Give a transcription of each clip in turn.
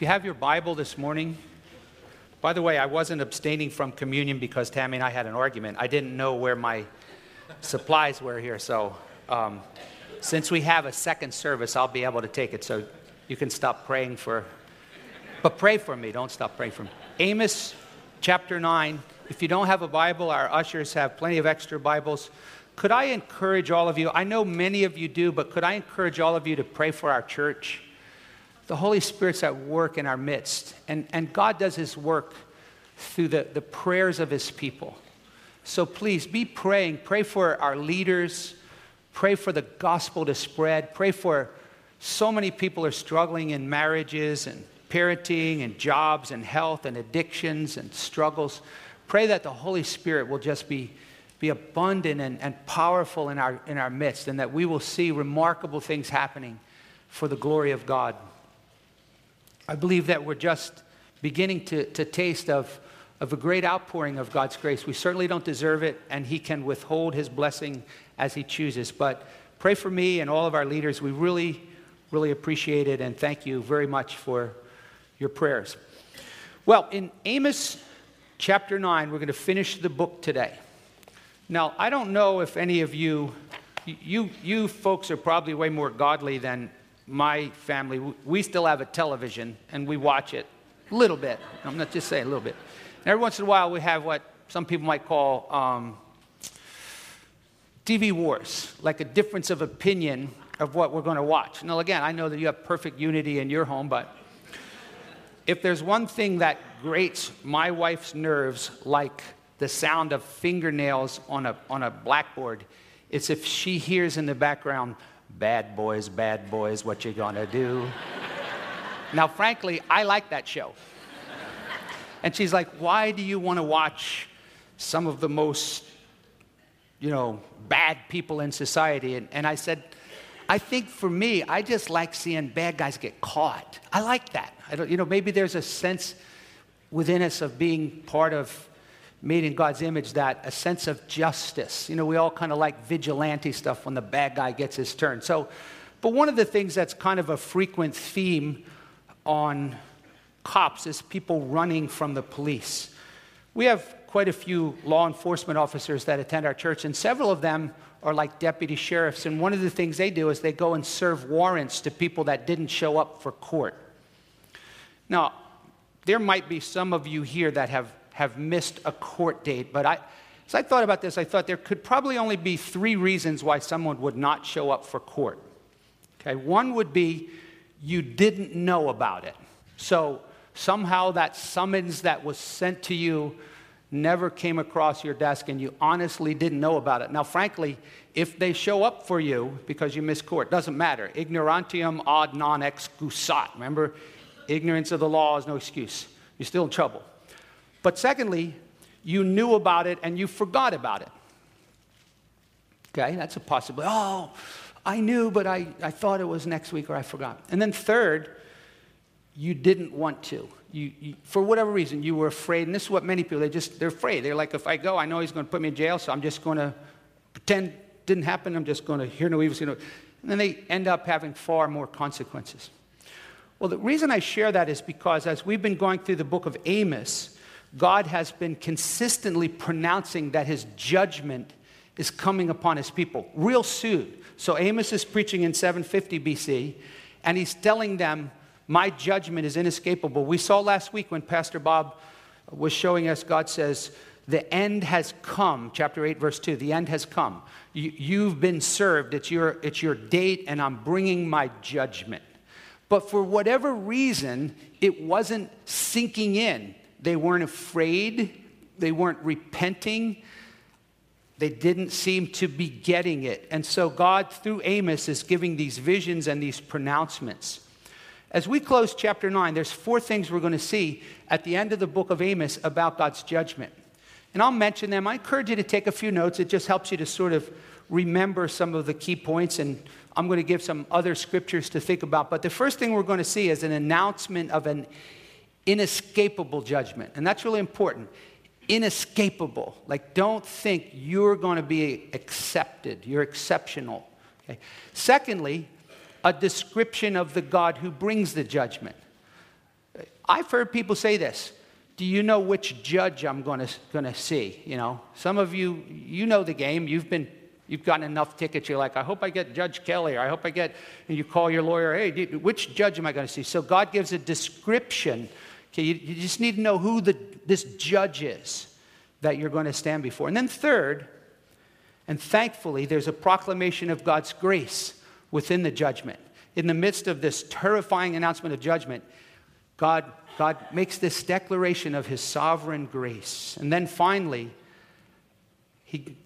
If you have your Bible this morning, by the way, I wasn't abstaining from communion because Tammy and I had an argument. I didn't know where my supplies were here, so since we have a second service, I'll be able to take it, so you can stop praying for, but pray for me, don't stop praying for me. Amos chapter 9, if you don't have a Bible, our ushers have plenty of extra Bibles. Could I encourage all of you, I know many of you do, but could I encourage all of you to pray for our church? The Holy Spirit's at work in our midst, and God does His work through the prayers of His people. So please be praying. Pray for our leaders. Pray for the gospel to spread. Pray for so many people are struggling in marriages and parenting and jobs and health and addictions and struggles. Pray that the Holy Spirit will just be abundant and powerful in our midst, and that we will see remarkable things happening for the glory of God. I believe that we're just beginning to taste of a great outpouring of God's grace. We certainly don't deserve it, and He can withhold His blessing as He chooses. But pray for me and all of our leaders. We really, really appreciate it, and thank you very much for your prayers. Well, in Amos chapter 9, we're going to finish the book today. Now, I don't know if any of you folks are probably way more godly than my family. We still have a television, and we watch it a little bit. I'm not just saying a little bit. And every once in a while, we have what some people might call TV wars, like a difference of opinion of what we're going to watch. Now, again, I know that you have perfect unity in your home, but if there's one thing that grates my wife's nerves like the sound of fingernails on a blackboard, it's if she hears in the background, bad boys, what you gonna do? Now, frankly, I like that show. And she's like, why do you want to watch some of the most, bad people in society? And I said, I think for me, I just like seeing bad guys get caught. I like that. I don't, maybe there's a sense within us of being part of made in God's image, that a sense of justice. We all kind of like vigilante stuff when the bad guy gets his turn. So, but one of the things that's kind of a frequent theme on cops is people running from the police. We have quite a few law enforcement officers that attend our church, and several of them are like deputy sheriffs. And one of the things they do is they go and serve warrants to people that didn't show up for court. Now, there might be some of you here that have missed a court date, but as I thought about this, I thought there could probably only be three reasons why someone would not show up for court. Okay, one would be you didn't know about it. So somehow that summons that was sent to you never came across your desk, and you honestly didn't know about it. Now, frankly, if they show up for you because you missed court, doesn't matter. Ignorantium ad non excusat. Remember, ignorance of the law is no excuse. You're still in trouble. But secondly, you knew about it and you forgot about it. Okay, that's a possibility. Oh, I knew, but I thought it was next week or I forgot. And then third, you didn't want to. You for whatever reason, you were afraid. And this is what many people, they're afraid. They're like, if I go, I know he's going to put me in jail, so I'm just going to pretend it didn't happen. I'm just going to hear no evil. And then they end up having far more consequences. Well, the reason I share that is because as we've been going through the book of Amos, God has been consistently pronouncing that His judgment is coming upon His people, real soon. So Amos is preaching in 750 BC, and he's telling them, my judgment is inescapable. We saw last week when Pastor Bob was showing us, God says, the end has come, chapter 8, verse 2, the end has come. You've been served, it's your date, and I'm bringing my judgment. But for whatever reason, it wasn't sinking in. They weren't afraid. They weren't repenting. They didn't seem to be getting it. And so God, through Amos, is giving these visions and these pronouncements. As we close chapter 9, there's four things we're going to see at the end of the book of Amos about God's judgment. And I'll mention them. I encourage you to take a few notes. It just helps you to sort of remember some of the key points. And I'm going to give some other scriptures to think about. But the first thing we're going to see is an announcement of an inescapable judgment. And that's really important. Inescapable. Like, don't think you're going to be accepted. You're exceptional. Okay? Secondly, a description of the God who brings the judgment. I've heard people say this. Do you know which judge I'm going to see? You know, some of you, you know the game. You've gotten enough tickets. You're like, I hope I get Judge Kelly, or I hope I get, and you call your lawyer, hey, which judge am I going to see? So God gives a description. Okay, you just need to know who this judge is that you're going to stand before. And then third, and thankfully, there's a proclamation of God's grace within the judgment. In the midst of this terrifying announcement of judgment, God makes this declaration of his sovereign grace. And then finally,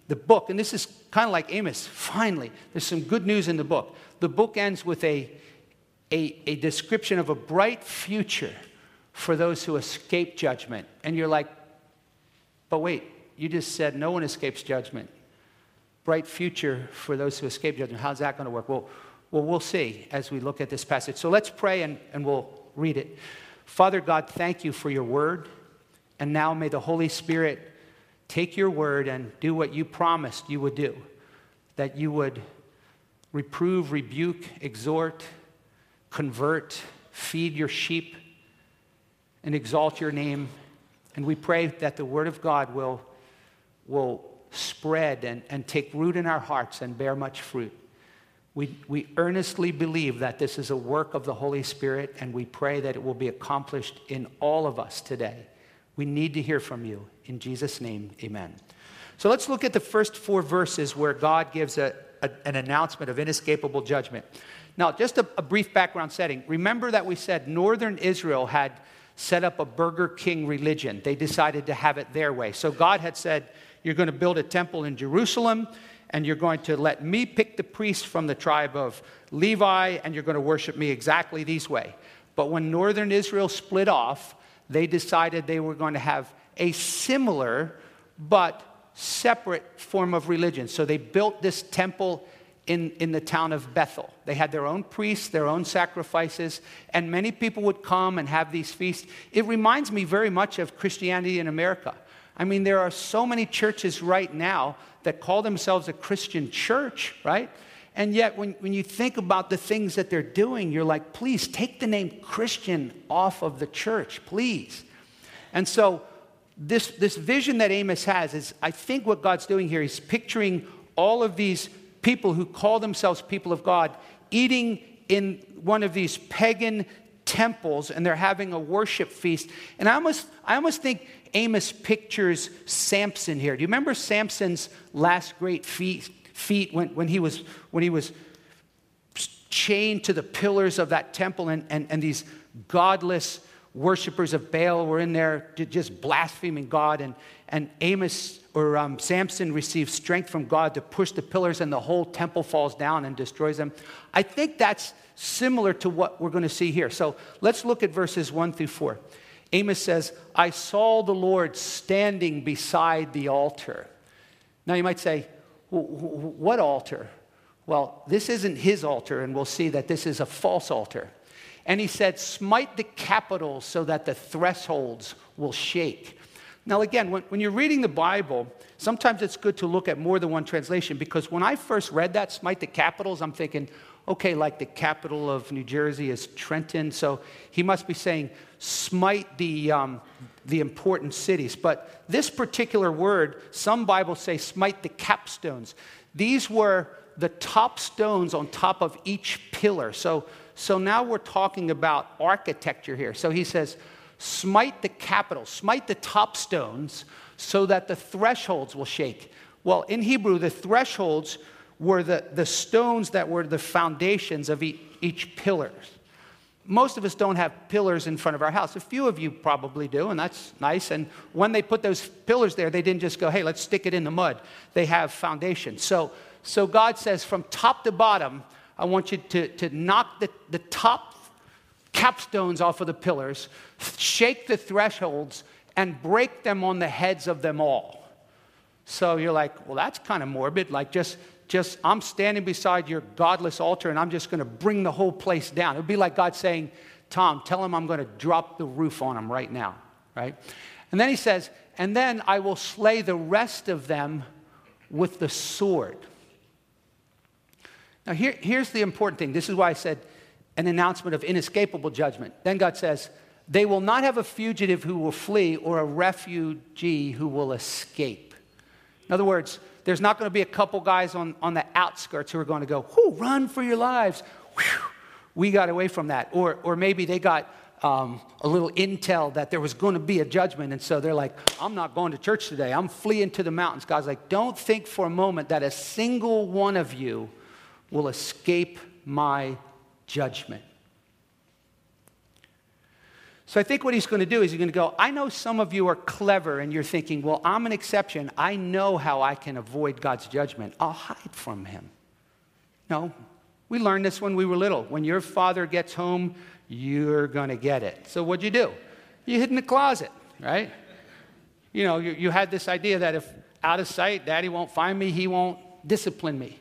the book, and this is kind of like Amos, finally, there's some good news in the book. The book ends with a description of a bright future for those who escape judgment. And you're like, but wait, you just said no one escapes judgment. Bright future for those who escape judgment. How's that going to work? Well, we'll see as we look at this passage. So let's pray and we'll read it. Father God, thank you for your word. And now may the Holy Spirit take your word and do what you promised you would do, that you would reprove, rebuke, exhort, convert, feed your sheep, and exalt your name. And we pray that the word of God will spread and take root in our hearts and bear much fruit. We earnestly believe that this is a work of the Holy Spirit, and we pray that it will be accomplished in all of us today. We need to hear from you. In Jesus' name, amen. So let's look at the first four verses where God gives an announcement of inescapable judgment. Now, just a brief background setting. Remember that we said northern Israel had set up a Burger King religion. They decided to have it their way. So God had said, you're going to build a temple in Jerusalem, and you're going to let me pick the priest from the tribe of Levi, and you're going to worship me exactly this way. But when northern Israel split off, they decided they were going to have a similar but separate form of religion. So they built this temple in the town of Bethel. They had their own priests, their own sacrifices, and many people would come and have these feasts. It reminds me very much of Christianity in America. I mean, there are so many churches right now that call themselves a Christian church, right? And yet, when you think about the things that they're doing, you're like, please, take the name Christian off of the church, please. And so this vision that Amos has is, I think what God's doing here is picturing all of these people who call themselves people of God eating in one of these pagan temples, and they're having a worship feast. And I almost think Amos pictures Samson here. Do you remember Samson's last great feat when he was chained to the pillars of that temple, and these godless worshipers of Baal were in there just blaspheming God, and Samson receives strength from God to push the pillars, and the whole temple falls down and destroys them. I think that's similar to what we're going to see here. So let's look at verses 1 through 4. Amos says, I saw the Lord standing beside the altar. Now you might say, what altar? Well, this isn't his altar, and we'll see that this is a false altar. And he said, smite the capitals so that the thresholds will shake. Now again, when you're reading the Bible, sometimes it's good to look at more than one translation, because when I first read that, smite the capitals, I'm thinking, okay, like the capital of New Jersey is Trenton, so he must be saying smite the important cities. But this particular word, some Bibles say smite the capstones. These were the top stones on top of each pillar. So now we're talking about architecture here. So he says, smite the capital, smite the top stones so that the thresholds will shake. Well, in Hebrew, the thresholds were the stones that were the foundations of each pillar. Most of us don't have pillars in front of our house. A few of you probably do, and that's nice. And when they put those pillars there, they didn't just go, hey, let's stick it in the mud. They have foundations. So God says, from top to bottom, I want you to knock the top capstones off of the pillars, shake the thresholds, and break them on the heads of them all. So you're like, well, that's kind of morbid. Like, just I'm standing beside your godless altar, and I'm just going to bring the whole place down. It would be like God saying, Tom, tell him I'm going to drop the roof on him right now, right? And then he says, and then I will slay the rest of them with the sword. Now, here's the important thing. This is why I said an announcement of inescapable judgment. Then God says, They will not have a fugitive who will flee or a refugee who will escape. In other words, there's not going to be a couple guys on the outskirts who are going to go, whoo, run for your lives. Whew, we got away from that. Or maybe they got a little intel that there was going to be a judgment, and so they're like, I'm not going to church today. I'm fleeing to the mountains. God's like, don't think for a moment that a single one of you will escape my judgment. So I think what he's going to do is he's going to go, I know some of you are clever and you're thinking, well, I'm an exception. I know how I can avoid God's judgment. I'll hide from him. No, we learned this when we were little. When your father gets home, you're going to get it. So what'd you do? You hid in the closet, right? You know, you had this idea that if out of sight, daddy won't find me, he won't discipline me.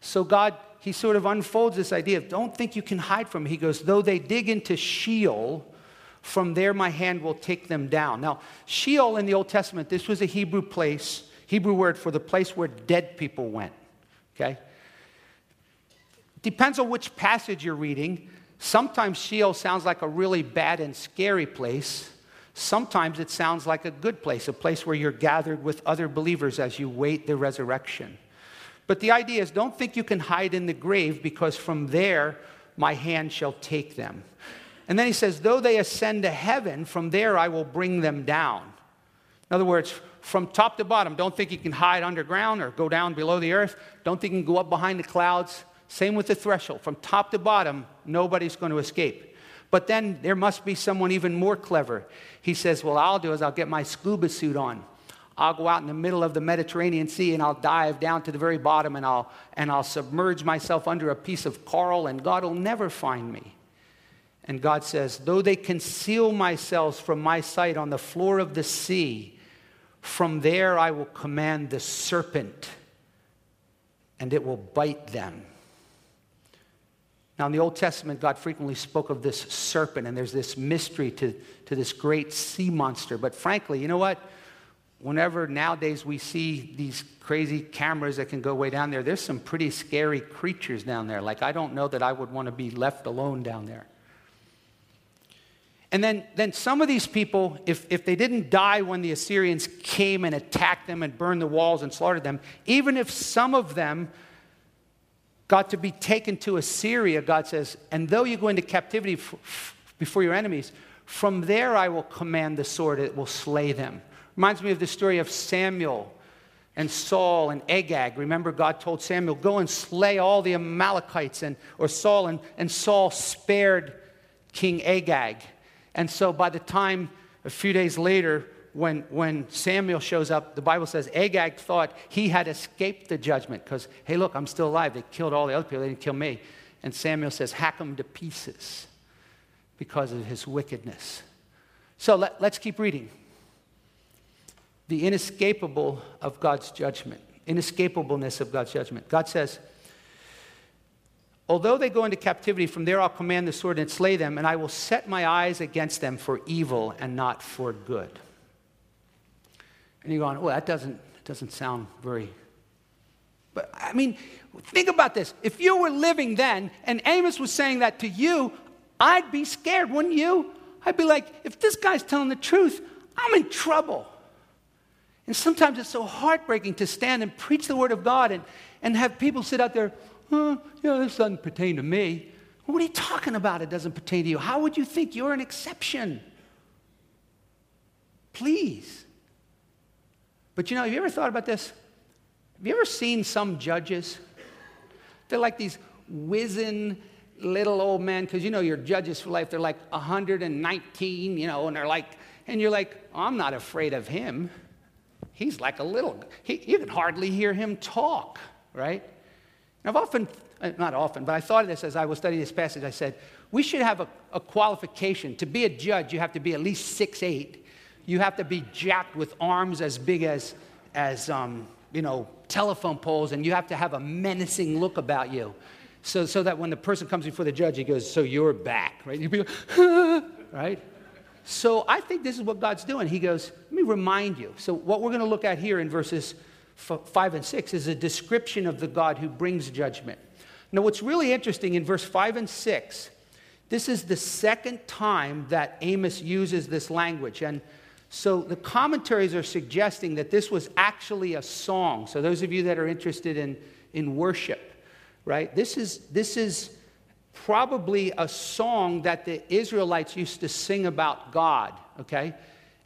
So God, he sort of unfolds this idea of don't think you can hide from him. He goes, though they dig into Sheol, from there my hand will take them down. Now, Sheol in the Old Testament, this was a Hebrew place, Hebrew word for the place where dead people went, okay? Depends on which passage you're reading. Sometimes Sheol sounds like a really bad and scary place. Sometimes it sounds like a good place, a place where you're gathered with other believers as you wait the resurrection. But the idea is don't think you can hide in the grave because from there my hand shall take them. And then he says, though they ascend to heaven, from there I will bring them down. In other words, from top to bottom, don't think you can hide underground or go down below the earth. Don't think you can go up behind the clouds. Same with the threshold. From top to bottom, nobody's going to escape. But then there must be someone even more clever. He says, well, I'll do is I'll get my scuba suit on. I'll go out in the middle of the Mediterranean Sea and I'll dive down to the very bottom and I'll submerge myself under a piece of coral and God will never find me. And God says, though they conceal myself from my sight on the floor of the sea, from there I will command the serpent and it will bite them. Now, in the Old Testament, God frequently spoke of this serpent, and there's this mystery to this great sea monster. But frankly, you know what? Whenever nowadays we see these crazy cameras that can go way down there, there's some pretty scary creatures down there. Like, I don't know that I would want to be left alone down there. And then some of these people, if they didn't die when the Assyrians came and attacked them and burned the walls and slaughtered them, even if some of them got to be taken to Assyria, God says, and though you go into captivity before your enemies, from there I will command the sword, it will slay them. Reminds me of the story of Samuel and Saul and Agag. Remember, God told Samuel, go and slay all the Amalekites, and Saul spared King Agag. And so by the time, a few days later, when Samuel shows up, the Bible says Agag thought he had escaped the judgment because, hey, look, I'm still alive. They killed all the other people. They didn't kill me. And Samuel says, hack him to pieces because of his wickedness. So let's keep reading. The inescapable of God's judgment, inescapableness of God's judgment. God says, although they go into captivity, from there I'll command the sword and slay them, and I will set my eyes against them for evil and not for good. And you're going, well, that doesn't sound very... But, I mean, think about this. If you were living then, and Amos was saying that to you, I'd be scared, wouldn't you? I'd be like, if this guy's telling the truth, I'm in trouble. And sometimes it's so heartbreaking to stand and preach the word of God and have people sit out there, oh, you know, this doesn't pertain to me. What are you talking about? It doesn't pertain to you. How would you think you're an exception? Please. But you know, have you ever thought about this? Have you ever seen some judges? They're like these wizened little old men, because you know you're judges for life. They're like 119, you know, and they're like, and you're like, oh, I'm not afraid of him. He's like a little, you can hardly hear him talk, right? And I've often, not often, but I thought of this as I was studying this passage. I said, we should have a qualification. To be a judge, you have to be at least 6'8". You have to be jacked with arms as big as telephone poles, and you have to have a menacing look about you, so that when the person comes before the judge, he goes, "So you're back," right? You'd be like, ah, right? So I think this is what God's doing. He goes, "Let me remind you." So what we're going to look at here in verses 5 and 6 is a description of the God who brings judgment. Now, what's really interesting in verse 5 and 6 This is the second time that Amos uses this language. And so the commentaries are suggesting that this was actually a song. So those of you that are interested in worship, right? This is probably a song that the Israelites used to sing about God, okay?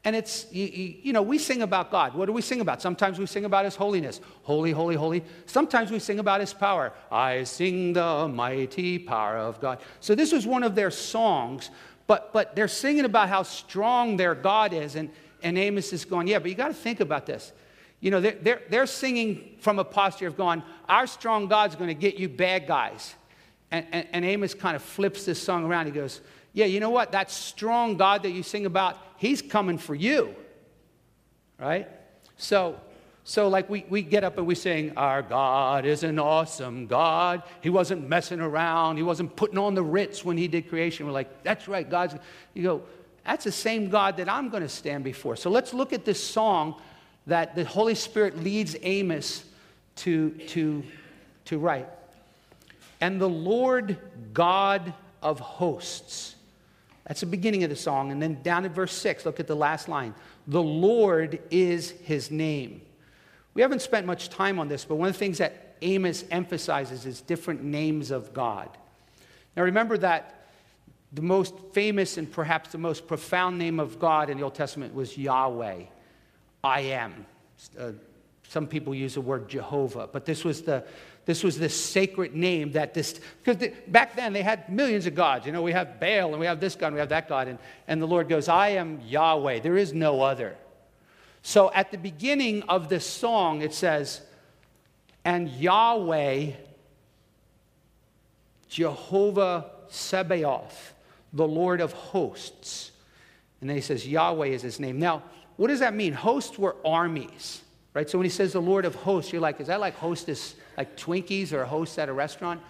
And it's, you know, we sing about God. What do we sing about? Sometimes we sing about His holiness. Holy, holy, holy. Sometimes we sing about His power. I sing the mighty power of God. So this was one of their songs, but they're singing about how strong their God is. And Amos is going, yeah, but you got to think about this. You know, they're singing from a posture of going, our strong God's going to get you bad guys. And Amos kind of flips this song around. He goes, yeah, you know what? That strong God that you sing about, He's coming for you, right? So like we get up and we sing, our God is an awesome God. He wasn't messing around. He wasn't putting on the Ritz when He did creation. We're like, that's right, God's. You go, that's the same God that I'm going to stand before. So let's look at this song that the Holy Spirit leads Amos to write. And the Lord God of hosts. That's the beginning of the song. And then down at verse 6, look at the last line. The Lord is His name. We haven't spent much time on this, but one of the things that Amos emphasizes is different names of God. Now remember that the most famous and perhaps the most profound name of God in the Old Testament was Yahweh, I am. Some people use the word Jehovah, but this was the sacred name that this, because back then they had millions of gods. You know, we have Baal and we have this God and we have that God. And the Lord goes, I am Yahweh. There is no other. So at the beginning of this song, it says, and Yahweh, Jehovah Sabaoth, the Lord of hosts. And then he says, Yahweh is His name. Now, what does that mean? Hosts were armies. Right? So when he says the Lord of hosts, you're like, is that like hostess, like Twinkies or a host at a restaurant?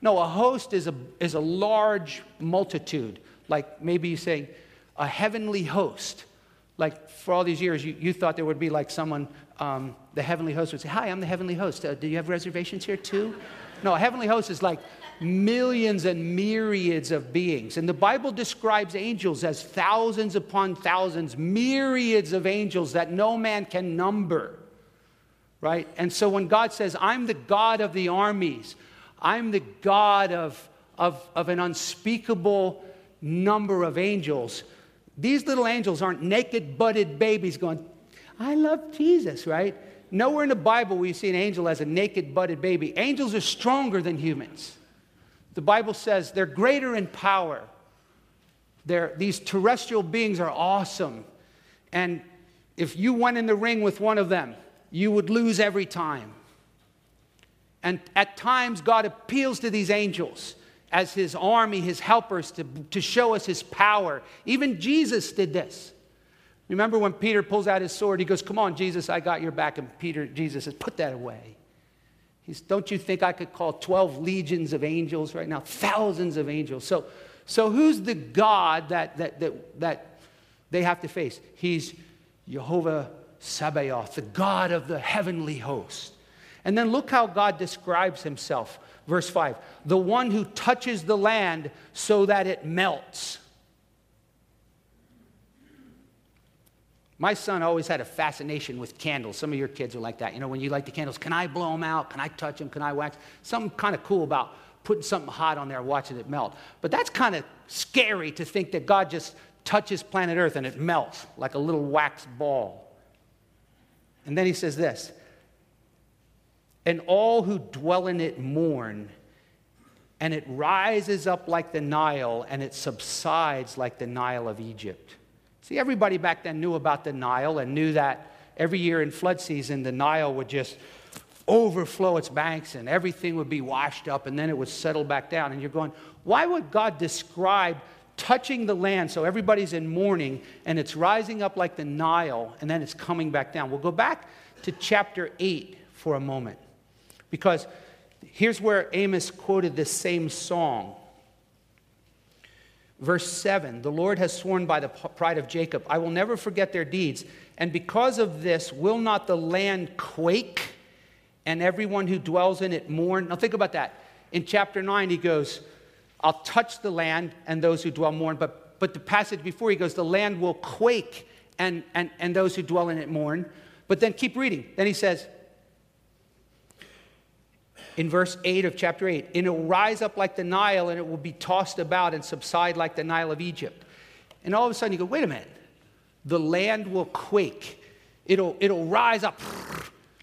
No, a host is a large multitude. Like maybe you say a heavenly host. Like for all these years, you thought there would be like someone, the heavenly host would say, hi, I'm the heavenly host. Do you have reservations here too? No, a heavenly host is like millions and myriads of beings. And the Bible describes angels as thousands upon thousands, myriads of angels that no man can number. Right? And so when God says, I'm the God of the armies, I'm the God of an unspeakable number of angels, these little angels aren't naked-butted babies going, I love Jesus, right? Nowhere in the Bible will you see an angel as a naked-butted baby. Angels are stronger than humans. The Bible says they're greater in power. These terrestrial beings are awesome. And if you went in the ring with one of them, you would lose every time. And at times, God appeals to these angels as His army, His helpers, to show us His power. Even Jesus did this. Remember when Peter pulls out his sword, he goes, come on, Jesus, I got your back. And Jesus says, put that away. He's, don't you think I could call 12 legions of angels right now? Thousands of angels. So who's the God that they have to face? He's Jehovah Sabaoth, the God of the heavenly host. And then look how God describes Himself. Verse 5, the one who touches the land so that it melts. My son always had a fascination with candles. Some of your kids are like that. You know, when you light the candles, can I blow them out? Can I touch them? Can I wax? Something kind of cool about putting something hot on there and watching it melt. But that's kind of scary to think that God just touches planet Earth and it melts like a little wax ball. And then he says this, and all who dwell in it mourn, and it rises up like the Nile, and it subsides like the Nile of Egypt. See, everybody back then knew about the Nile and knew that every year in flood season, the Nile would just overflow its banks and everything would be washed up and then it would settle back down. And you're going, why would God describe touching the land so everybody's in mourning and it's rising up like the Nile and then it's coming back down? We'll go back to chapter 8 for a moment because here's where Amos quoted this same song. Verse 7, the Lord has sworn by the pride of Jacob, I will never forget their deeds, and because of this will not the land quake, and everyone who dwells in it mourn. Now think about that. In chapter 9 he goes, I'll touch the land and those who dwell mourn. But the passage before he goes, the land will quake and those who dwell in it mourn. But then keep reading. Then he says, in verse 8 of chapter 8, and it will rise up like the Nile, and it will be tossed about and subside like the Nile of Egypt. And all of a sudden you go, wait a minute. The land will quake. It'll rise up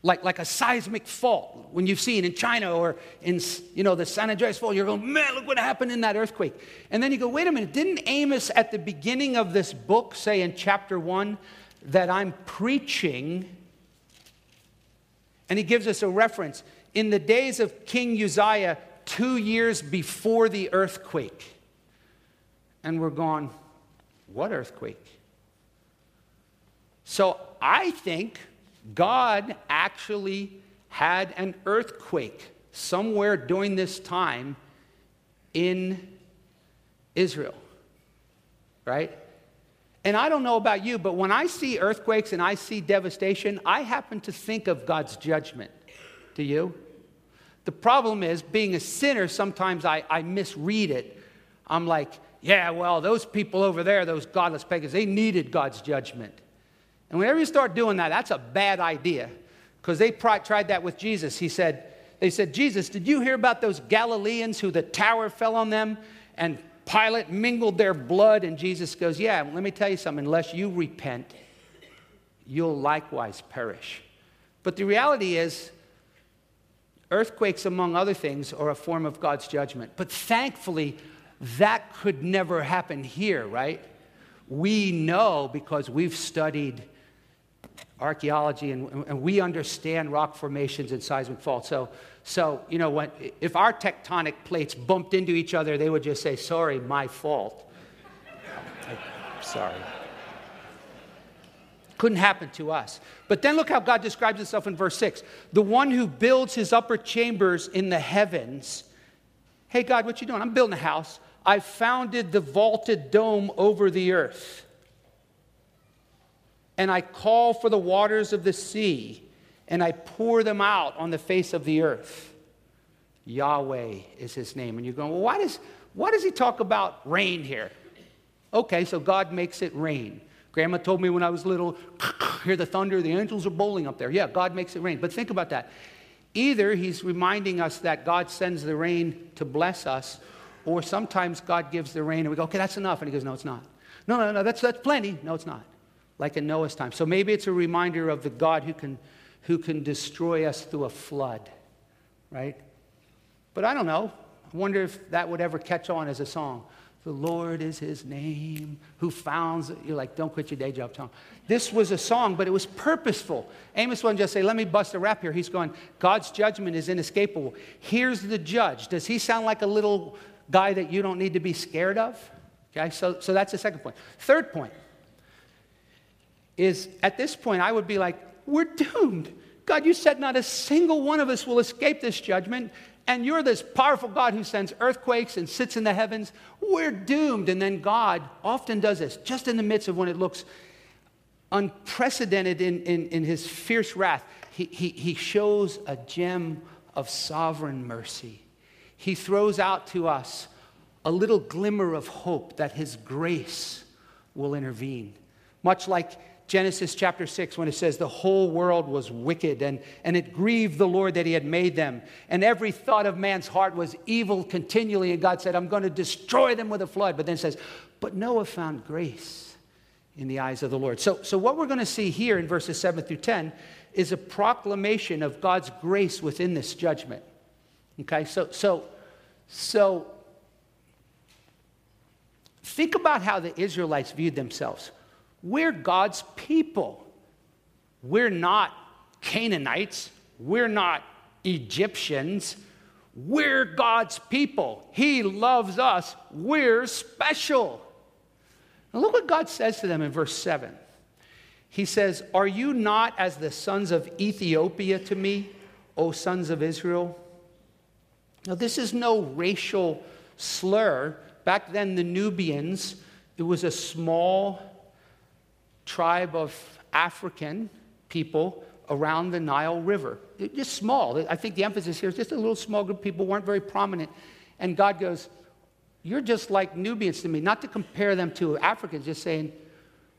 like a seismic fault when you've seen in China or in, you know, the San Andreas fault. You're going, man, look what happened in that earthquake. And then you go, wait a minute. Didn't Amos at the beginning of this book say in chapter 1 that I'm preaching? And he gives us a reference. In the days of King Uzziah, 2 years before the earthquake. And we're going, what earthquake? So I think God actually had an earthquake somewhere during this time in Israel, right? And I don't know about you, but when I see earthquakes and I see devastation, I happen to think of God's judgment. Do you? The problem is, being a sinner, sometimes I misread it. I'm like, yeah, well, those people over there, those godless pagans, they needed God's judgment. And whenever you start doing that, that's a bad idea, because they tried that with Jesus. They said, Jesus, did you hear about those Galileans who the tower fell on them and Pilate mingled their blood? And Jesus goes, yeah, let me tell you something. Unless you repent, you'll likewise perish. But the reality is, earthquakes, among other things, are a form of God's judgment. But thankfully, that could never happen here, right? We know, because we've studied archaeology, and we understand rock formations and seismic faults. So you know what? If our tectonic plates bumped into each other, they would just say, sorry, my fault. Sorry. Couldn't happen to us. But then look how God describes himself in verse 6. The one who builds his upper chambers in the heavens. Hey, God, what you doing? I'm building a house. I founded the vaulted dome over the earth. And I call for the waters of the sea, and I pour them out on the face of the earth. Yahweh is his name. And you're going, well, why does he talk about rain here? Okay, so God makes it rain. Grandma told me when I was little, hear the thunder, the angels are bowling up there. Yeah, God makes it rain. But think about that. Either he's reminding us that God sends the rain to bless us, or sometimes God gives the rain and we go, okay, that's enough. And he goes, no, it's not. No, that's plenty. No, it's not. Like in Noah's time. So maybe it's a reminder of the God who can destroy us through a flood, right? But I don't know. I wonder if that would ever catch on as a song. The Lord is his name, who founds, you're like, don't quit your day job song. This was a song, but it was purposeful. Amos wouldn't just say, let me bust a rap here. He's going, God's judgment is inescapable. Here's the judge. Does he sound like a little guy that you don't need to be scared of? Okay, so that's the second point. Third point is, at this point, I would be like, we're doomed. God, you said not a single one of us will escape this judgment. And you're this powerful God who sends earthquakes and sits in the heavens. We're doomed. And then God often does this, just in the midst of when it looks unprecedented in his fierce wrath. He shows a gem of sovereign mercy. He throws out to us a little glimmer of hope that his grace will intervene. Much like Genesis chapter 6, when it says the whole world was wicked, and it grieved the Lord that he had made them. And every thought of man's heart was evil continually. And God said, I'm going to destroy them with a flood. But then it says, but Noah found grace in the eyes of the Lord. So what we're going to see here in verses 7 through 10 is a proclamation of God's grace within this judgment. Okay, so think about how the Israelites viewed themselves. We're God's people. We're not Canaanites. We're not Egyptians. We're God's people. He loves us. We're special. Now look what God says to them in verse 7. He says, are you not as the sons of Ethiopia to me, O sons of Israel? Now this is no racial slur. Back then, the Nubians, it was a small tribe of African people around the Nile River. Just small. I think the emphasis here is just a little small group of people, weren't very prominent. And God goes, you're just like Nubians to me. Not to compare them to Africans, just saying,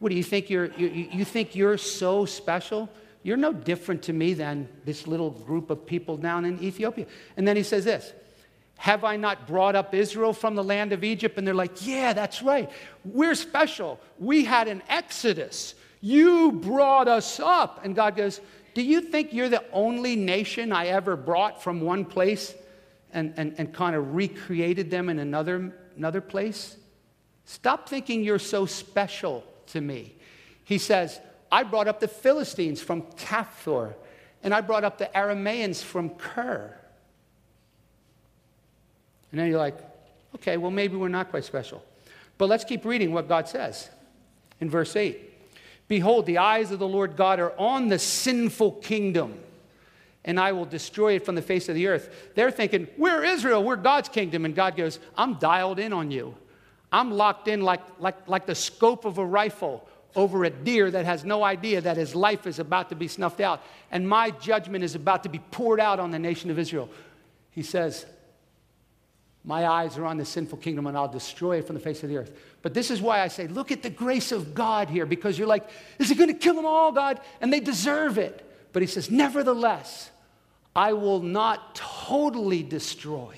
what do you think you think you're so special? You're no different to me than this little group of people down in Ethiopia. And then he says this, have I not brought up Israel from the land of Egypt? And they're like, yeah, that's right. We're special. We had an exodus. You brought us up. And God goes, do you think you're the only nation I ever brought from one place and kind of recreated them in another place? Stop thinking you're so special to me. He says, I brought up the Philistines from Kaphtor, and I brought up the Arameans from Ker. And then you're like, okay, well, maybe we're not quite special. But let's keep reading what God says in verse 8. Behold, the eyes of the Lord God are on the sinful kingdom, and I will destroy it from the face of the earth. They're thinking, we're Israel, we're God's kingdom. And God goes, I'm dialed in on you. I'm locked in like the scope of a rifle over a deer that has no idea that his life is about to be snuffed out, and my judgment is about to be poured out on the nation of Israel. He says, my eyes are on the sinful kingdom, and I'll destroy it from the face of the earth. But this is why I say, look at the grace of God here, because you're like, is it going to kill them all, God? And they deserve it. But he says, nevertheless, I will not totally destroy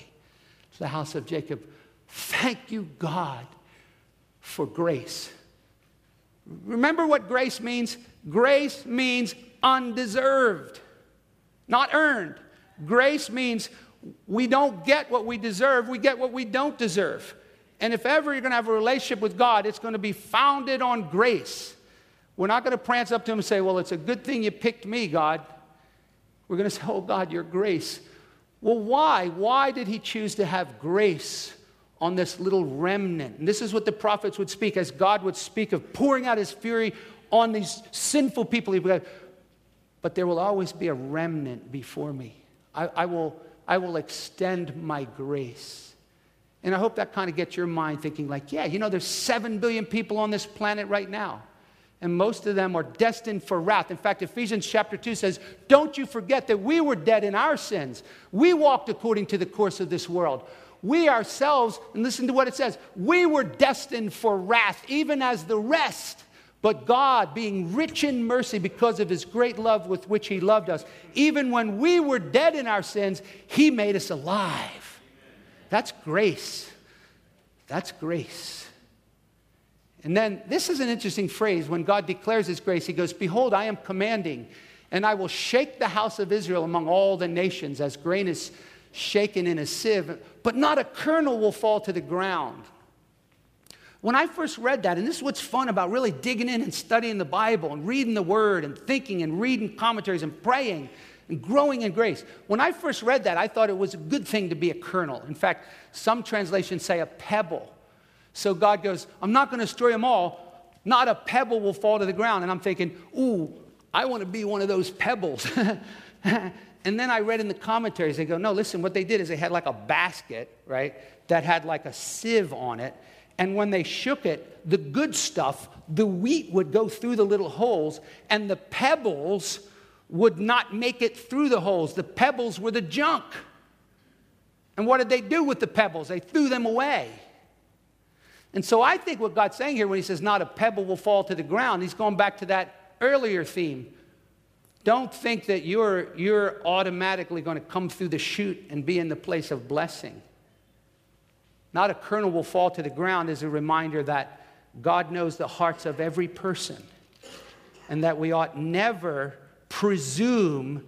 the house of Jacob. Thank you, God, for grace. Remember what grace means? Grace means undeserved, not earned. Grace means we don't get what we deserve. We get what we don't deserve. And if ever you're going to have a relationship with God, it's going to be founded on grace. We're not going to prance up to him and say, well, it's a good thing you picked me, God. We're going to say, oh, God, your grace. Well, why? Why did he choose to have grace on this little remnant? And this is what the prophets would speak as God would speak of pouring out his fury on these sinful people. He'd be like, but there will always be a remnant before me. I will extend my grace. And I hope that kind of gets your mind thinking like, yeah, you know, there's 7 billion people on this planet right now, and most of them are destined for wrath. In fact, Ephesians chapter 2 says, don't you forget that we were dead in our sins. We walked according to the course of this world. We ourselves, and listen to what it says, we were destined for wrath, even as the rest. But God, being rich in mercy because of his great love with which he loved us, even when we were dead in our sins, he made us alive. That's grace. That's grace. And then this is an interesting phrase. When God declares his grace, he goes, behold, I am commanding, and I will shake the house of Israel among all the nations as grain is shaken in a sieve, but not a kernel will fall to the ground. When I first read that, and this is what's fun about really digging in and studying the Bible and reading the Word and thinking and reading commentaries and praying and growing in grace. When I first read that, I thought it was a good thing to be a kernel. In fact, some translations say a pebble. So God goes, I'm not going to destroy them all. Not a pebble will fall to the ground. And I'm thinking, ooh, I want to be one of those pebbles. And then I read in the commentaries, they go, no, listen, what they did is they had like a basket, right, that had like a sieve on it. And when they shook it, the good stuff, the wheat would go through the little holes, and the pebbles would not make it through the holes. The pebbles were the junk. And what did they do with the pebbles? They threw them away. And so I think what God's saying here when he says not a pebble will fall to the ground, he's going back to that earlier theme. Don't think that you're automatically going to come through the chute and be in the place of blessing. Not a kernel will fall to the ground is a reminder that God knows the hearts of every person, and that we ought never presume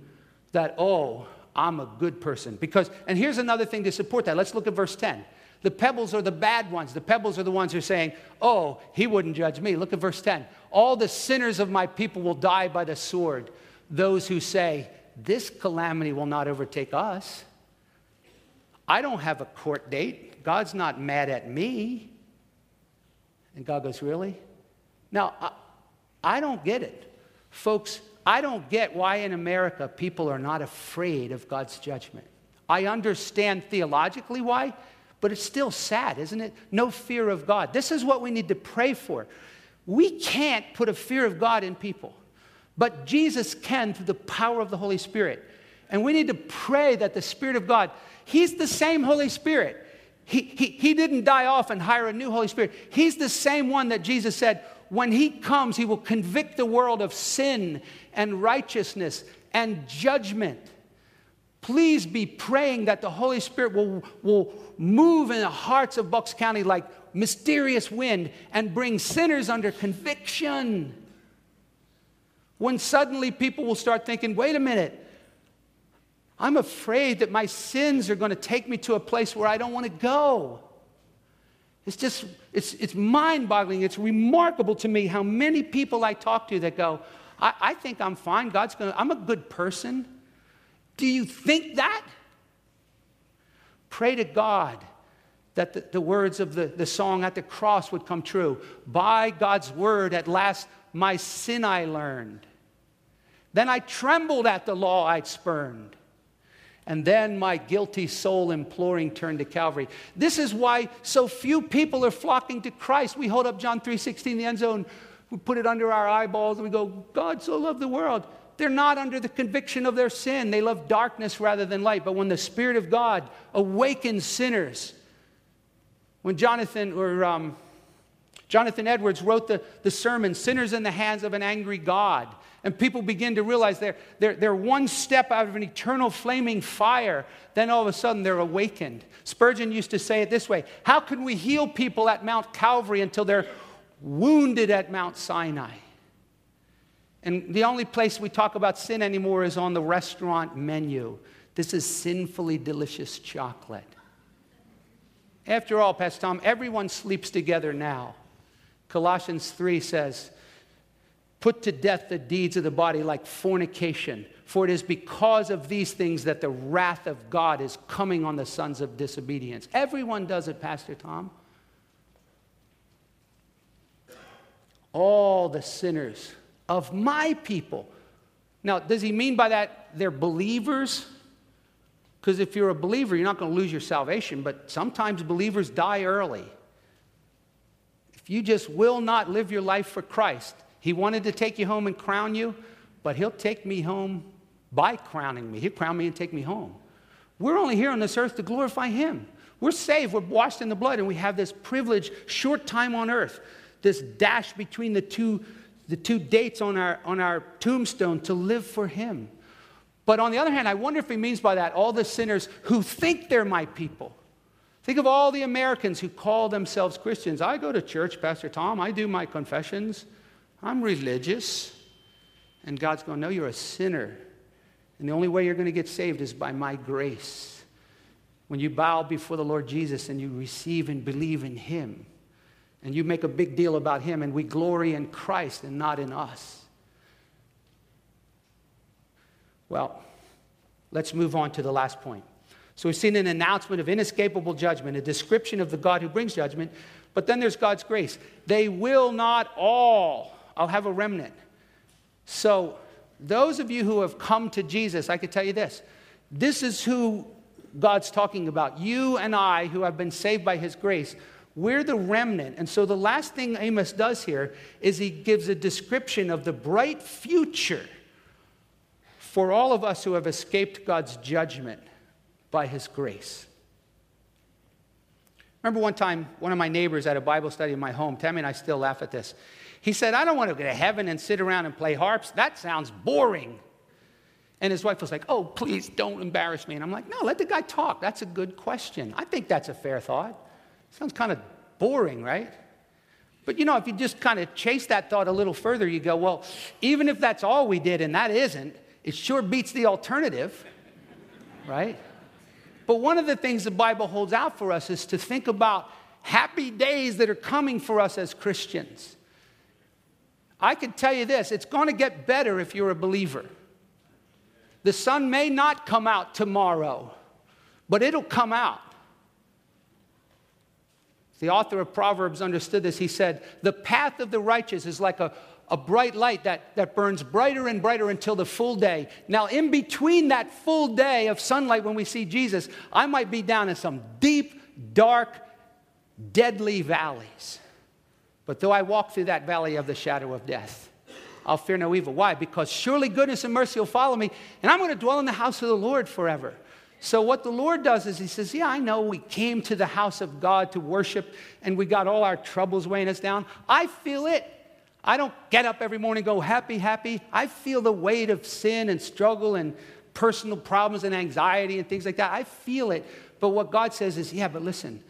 that, oh, I'm a good person. Because, and here's another thing to support that. Let's look at verse 10. The pebbles are the bad ones. The pebbles are the ones who are saying, oh, he wouldn't judge me. Look at verse 10. All the sinners of my people will die by the sword. Those who say, this calamity will not overtake us. I don't have a court date. God's not mad at me. And God goes, really? Now, I don't get it. Folks, I don't get why in America people are not afraid of God's judgment. I understand theologically why, but it's still sad, isn't it? No fear of God. This is what we need to pray for. We can't put a fear of God in people. But Jesus can through the power of the Holy Spirit. And we need to pray that the Spirit of God, he's the same Holy Spirit. He didn't die off and hire a new Holy Spirit. He's the same one that Jesus said, when he comes, he will convict the world of sin and righteousness and judgment. Please be praying that the Holy Spirit will move in the hearts of Bucks County like mysterious wind and bring sinners under conviction. When suddenly people will start thinking, wait a minute, I'm afraid that my sins are going to take me to a place where I don't want to go. It's just, it's mind-boggling. It's remarkable to me how many people I talk to that go, I think I'm fine. I'm a good person. Do you think that? Pray to God that the words of the song at the cross would come true. By God's word, at last, my sin I learned. Then I trembled at the law I'd spurned. And then my guilty soul imploring turned to Calvary. This is why so few people are flocking to Christ. We hold up John 3:16, the end zone. We put it under our eyeballs and we go, God so loved the world. They're not under the conviction of their sin. They love darkness rather than light. But when the Spirit of God awakens sinners, when Jonathan Edwards wrote the sermon, Sinners in the Hands of an Angry God, and people begin to realize they're one step out of an eternal flaming fire, then all of a sudden they're awakened. Spurgeon used to say it this way, how can we heal people at Mount Calvary until they're wounded at Mount Sinai? And the only place we talk about sin anymore is on the restaurant menu. This is sinfully delicious chocolate. After all, Pastor Tom, everyone sleeps together now. Colossians 3 says, put to death the deeds of the body like fornication, for it is because of these things that the wrath of God is coming on the sons of disobedience. Everyone does it, Pastor Tom. All the sinners of my people. Now, does he mean by that they're believers? Because if you're a believer, you're not going to lose your salvation, but sometimes believers die early. If you just will not live your life for Christ, he wanted to take you home and crown you, but he'll take me home by crowning me. He'll crown me and take me home. We're only here on this earth to glorify him. We're saved, we're washed in the blood, and we have this privileged short time on earth, this dash between the two dates on our tombstone to live for him. But on the other hand, I wonder if he means by that all the sinners who think they're my people. Think of all the Americans who call themselves Christians. I go to church, Pastor Tom. I do my confessions. I'm religious. And God's going, no, you're a sinner. And the only way you're going to get saved is by my grace. When you bow before the Lord Jesus and you receive and believe in him. And you make a big deal about him, and we glory in Christ and not in us. Well, let's move on to the last point. So we've seen an announcement of inescapable judgment, a description of the God who brings judgment, but then there's God's grace. They will not all. I'll have a remnant. So those of you who have come to Jesus, I could tell you this. This is who God's talking about. You and I who have been saved by his grace, we're the remnant. And so the last thing Amos does here is he gives a description of the bright future for all of us who have escaped God's judgment by his grace. Remember one time, one of my neighbors at a Bible study in my home, Tammy and I still laugh at this. He said, I don't want to go to heaven and sit around and play harps. That sounds boring. And his wife was like, oh, please don't embarrass me. And I'm like, no, let the guy talk. That's a good question. I think that's a fair thought. Sounds kind of boring, right? But, you know, if you just kind of chase that thought a little further, you go, well, even if that's all we did and that isn't, it sure beats the alternative, right? But one of the things the Bible holds out for us is to think about happy days that are coming for us as Christians. I can tell you this, it's going to get better if you're a believer. The sun may not come out tomorrow, but it'll come out. The author of Proverbs understood this. He said, the path of the righteous is like a bright light that burns brighter and brighter until the full day. Now, in between that full day of sunlight when we see Jesus, I might be down in some deep, dark, deadly valleys. But though I walk through that valley of the shadow of death, I'll fear no evil. Why? Because surely goodness and mercy will follow me, and I'm going to dwell in the house of the Lord forever. So what the Lord does is he says, yeah, I know we came to the house of God to worship and we got all our troubles weighing us down. I feel it. I don't get up every morning and go happy, happy. I feel the weight of sin and struggle and personal problems and anxiety and things like that. I feel it. But what God says is, yeah, but listen,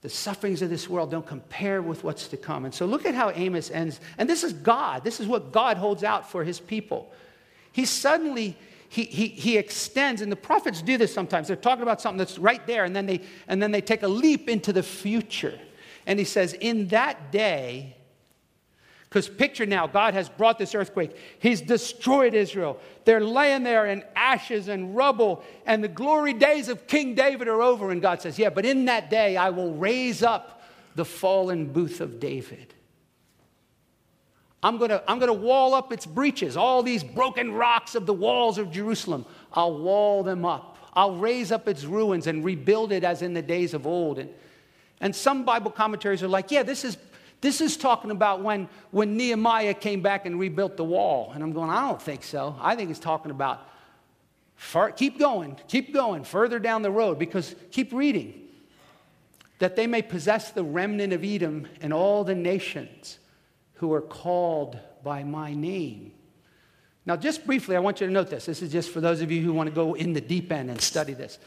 the sufferings of this world don't compare with what's to come. And so look at how Amos ends. And this is God. This is what God holds out for his people. He suddenly... He extends, and the prophets do this sometimes. They're talking about something that's right there, and then they take a leap into the future. And he says, in that day, because picture now, God has brought this earthquake. He's destroyed Israel. They're laying there in ashes and rubble, and the glory days of King David are over. And God says, yeah, but in that day, I will raise up the fallen booth of David. I'm going to wall up its breaches. All these broken rocks of the walls of Jerusalem, I'll wall them up. I'll raise up its ruins and rebuild it as in the days of old. And some Bible commentaries are like, yeah, this is talking about when Nehemiah came back and rebuilt the wall. And I'm going, I don't think so. I think it's talking about, keep going, further down the road, because keep reading. That they may possess the remnant of Edom and all the nations who are called by my name. Now, just briefly, I want you to note this. This is just for those of you who want to go in the deep end and study this.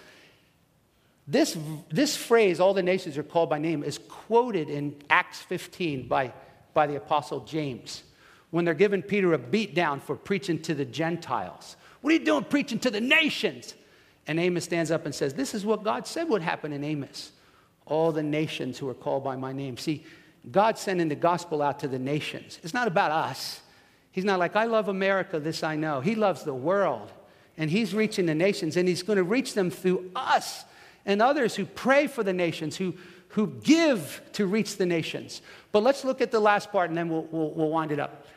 This phrase, all the nations are called by name, is quoted in Acts 15 by the Apostle James when they're giving Peter a beatdown for preaching to the Gentiles. What are you doing preaching to the nations? And Amos stands up and says, this is what God said would happen in Amos. All the nations who are called by my name. See, God's sending the gospel out to the nations. It's not about us. He's not like, I love America, this I know. He loves the world, and he's reaching the nations, and he's going to reach them through us and others who pray for the nations, who give to reach the nations. But let's look at the last part, and then we'll wind it up.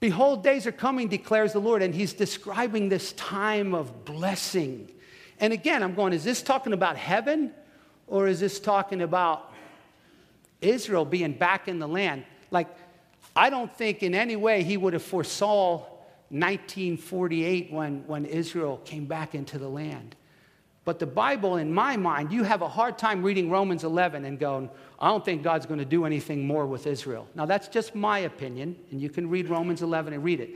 Behold, days are coming, declares the Lord, and he's describing this time of blessing. And again, I'm going, is this talking about heaven, or is this talking about Israel being back in the land? Like, I don't think in any way he would have foresaw 1948 when Israel came back into the land. But the Bible, in my mind, you have a hard time reading Romans 11 and going, I don't think God's going to do anything more with Israel. Now, that's just my opinion, and you can read Romans 11 and read it.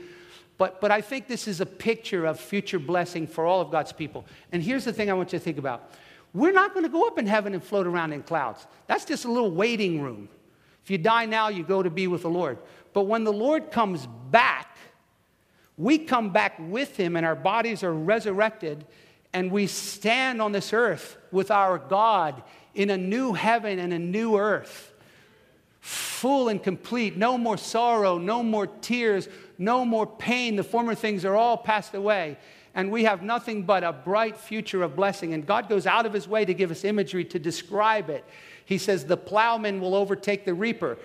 But I think this is a picture of future blessing for all of God's people. And here's the thing I want you to think about. We're not going to go up in heaven and float around in clouds. That's just a little waiting room. If you die now, you go to be with the Lord. But when the Lord comes back, we come back with him, and our bodies are resurrected, and we stand on this earth with our God in a new heaven and a new earth, full and complete, no more sorrow, no more tears, no more pain. The former things are all passed away. And we have nothing but a bright future of blessing. And God goes out of his way to give us imagery to describe it. He says the plowman will overtake the reaper.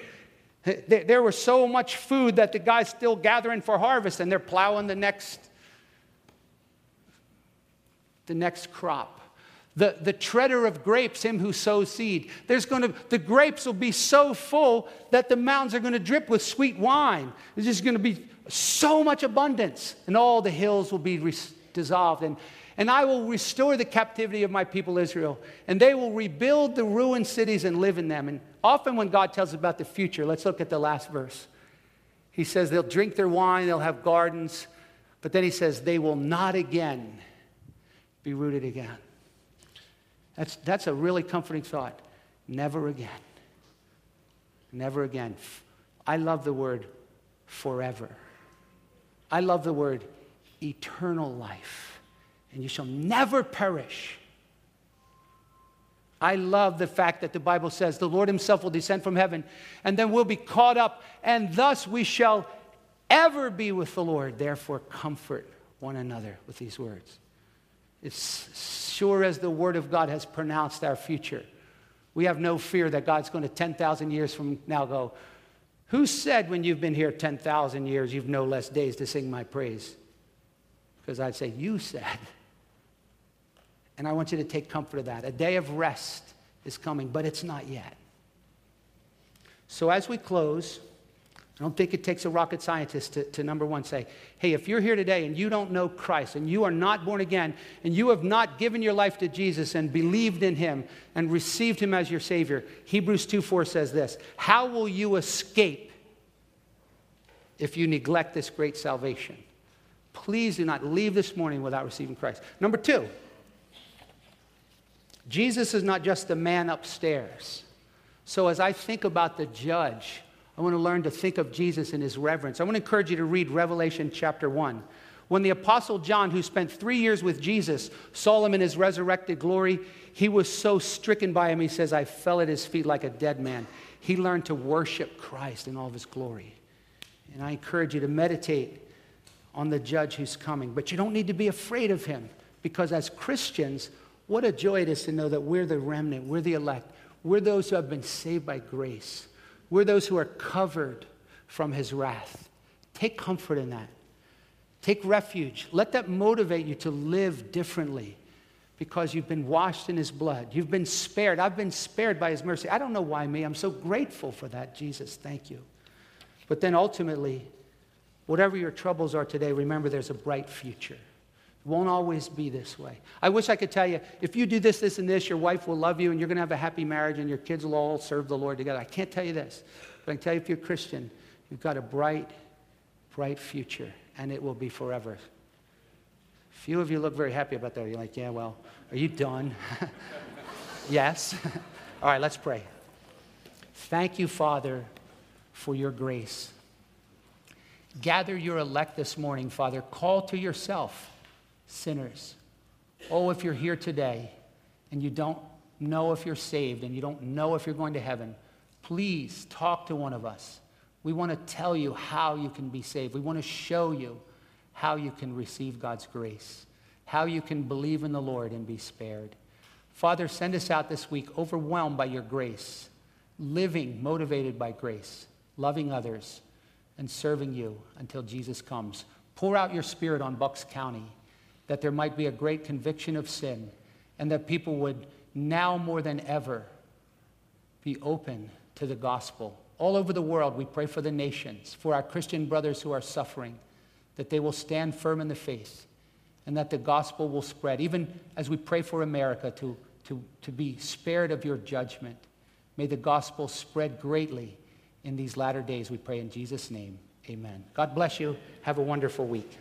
There was so much food that the guy's still gathering for harvest, and they're plowing the next crop. The treader of grapes, him who sows seed. The grapes will be so full that the mountains are going to drip with sweet wine. There's just going to be so much abundance, and all the hills will be dissolved. And I will restore the captivity of my people Israel, and they will rebuild the ruined cities and live in them. And often when God tells us about the future, let's look at the last verse. He says they'll drink their wine, they'll have gardens, but then he says they will not again be rooted again. That's a really comforting thought. Never again. Never again. I love the word forever. I love the word eternal life. And you shall never perish. I love the fact that the Bible says the Lord himself will descend from heaven, and then we'll be caught up, and thus we shall ever be with the Lord. Therefore, comfort one another with these words. It's sure as the word of God has pronounced our future. We have no fear that God's going to 10,000 years from now go, who said when you've been here 10,000 years, you've no less days to sing my praise? Because I'd say, you said. And I want you to take comfort of that. A day of rest is coming, but it's not yet. So as we close, I don't think it takes a rocket scientist to number one, say, hey, if you're here today and you don't know Christ and you are not born again and you have not given your life to Jesus and believed in him and received him as your Savior, Hebrews 2:4 says this, how will you escape if you neglect this great salvation? Please do not leave this morning without receiving Christ. Number two, Jesus is not just the man upstairs. So as I think about the judge, I want to learn to think of Jesus in his reverence. I want to encourage you to read Revelation chapter 1. When the Apostle John, who spent 3 years with Jesus, saw him in his resurrected glory, he was so stricken by him, he says, I fell at his feet like a dead man. He learned to worship Christ in all of his glory. And I encourage you to meditate on the judge who's coming. But you don't need to be afraid of him, because as Christians, what a joy it is to know that we're the remnant, we're the elect, we're those who have been saved by grace. We're those who are covered from his wrath. Take comfort in that. Take refuge. Let that motivate you to live differently because you've been washed in his blood. You've been spared. I've been spared by his mercy. I don't know why me. I'm so grateful for that, Jesus. Thank you. But then ultimately, whatever your troubles are today, remember there's a bright future. It won't always be this way. I wish I could tell you, if you do this, this, and this, your wife will love you, and you're going to have a happy marriage, and your kids will all serve the Lord together. I can't tell you this, but I can tell you if you're a Christian, you've got a bright, bright future, and it will be forever. Few of you look very happy about that. You're like, yeah, well, are you done? Yes. All right, let's pray. Thank you, Father, for your grace. Gather your elect this morning, Father. Call to yourself sinners. Oh, if you're here today and you don't know if you're saved and you don't know if you're going to heaven, please talk to one of us. We want to tell you how you can be saved. We want to show you how you can receive God's grace, how you can believe in the Lord and be spared. Father, send us out this week overwhelmed by your grace, living motivated by grace, loving others, and serving you until Jesus comes. Pour out your Spirit on Bucks County, that there might be a great conviction of sin, and that people would now more than ever be open to the gospel. All over the world, we pray for the nations, for our Christian brothers who are suffering, that they will stand firm in the faith, and that the gospel will spread. Even as we pray for America to be spared of your judgment, may the gospel spread greatly in these latter days, we pray in Jesus' name. Amen. God bless you. Have a wonderful week.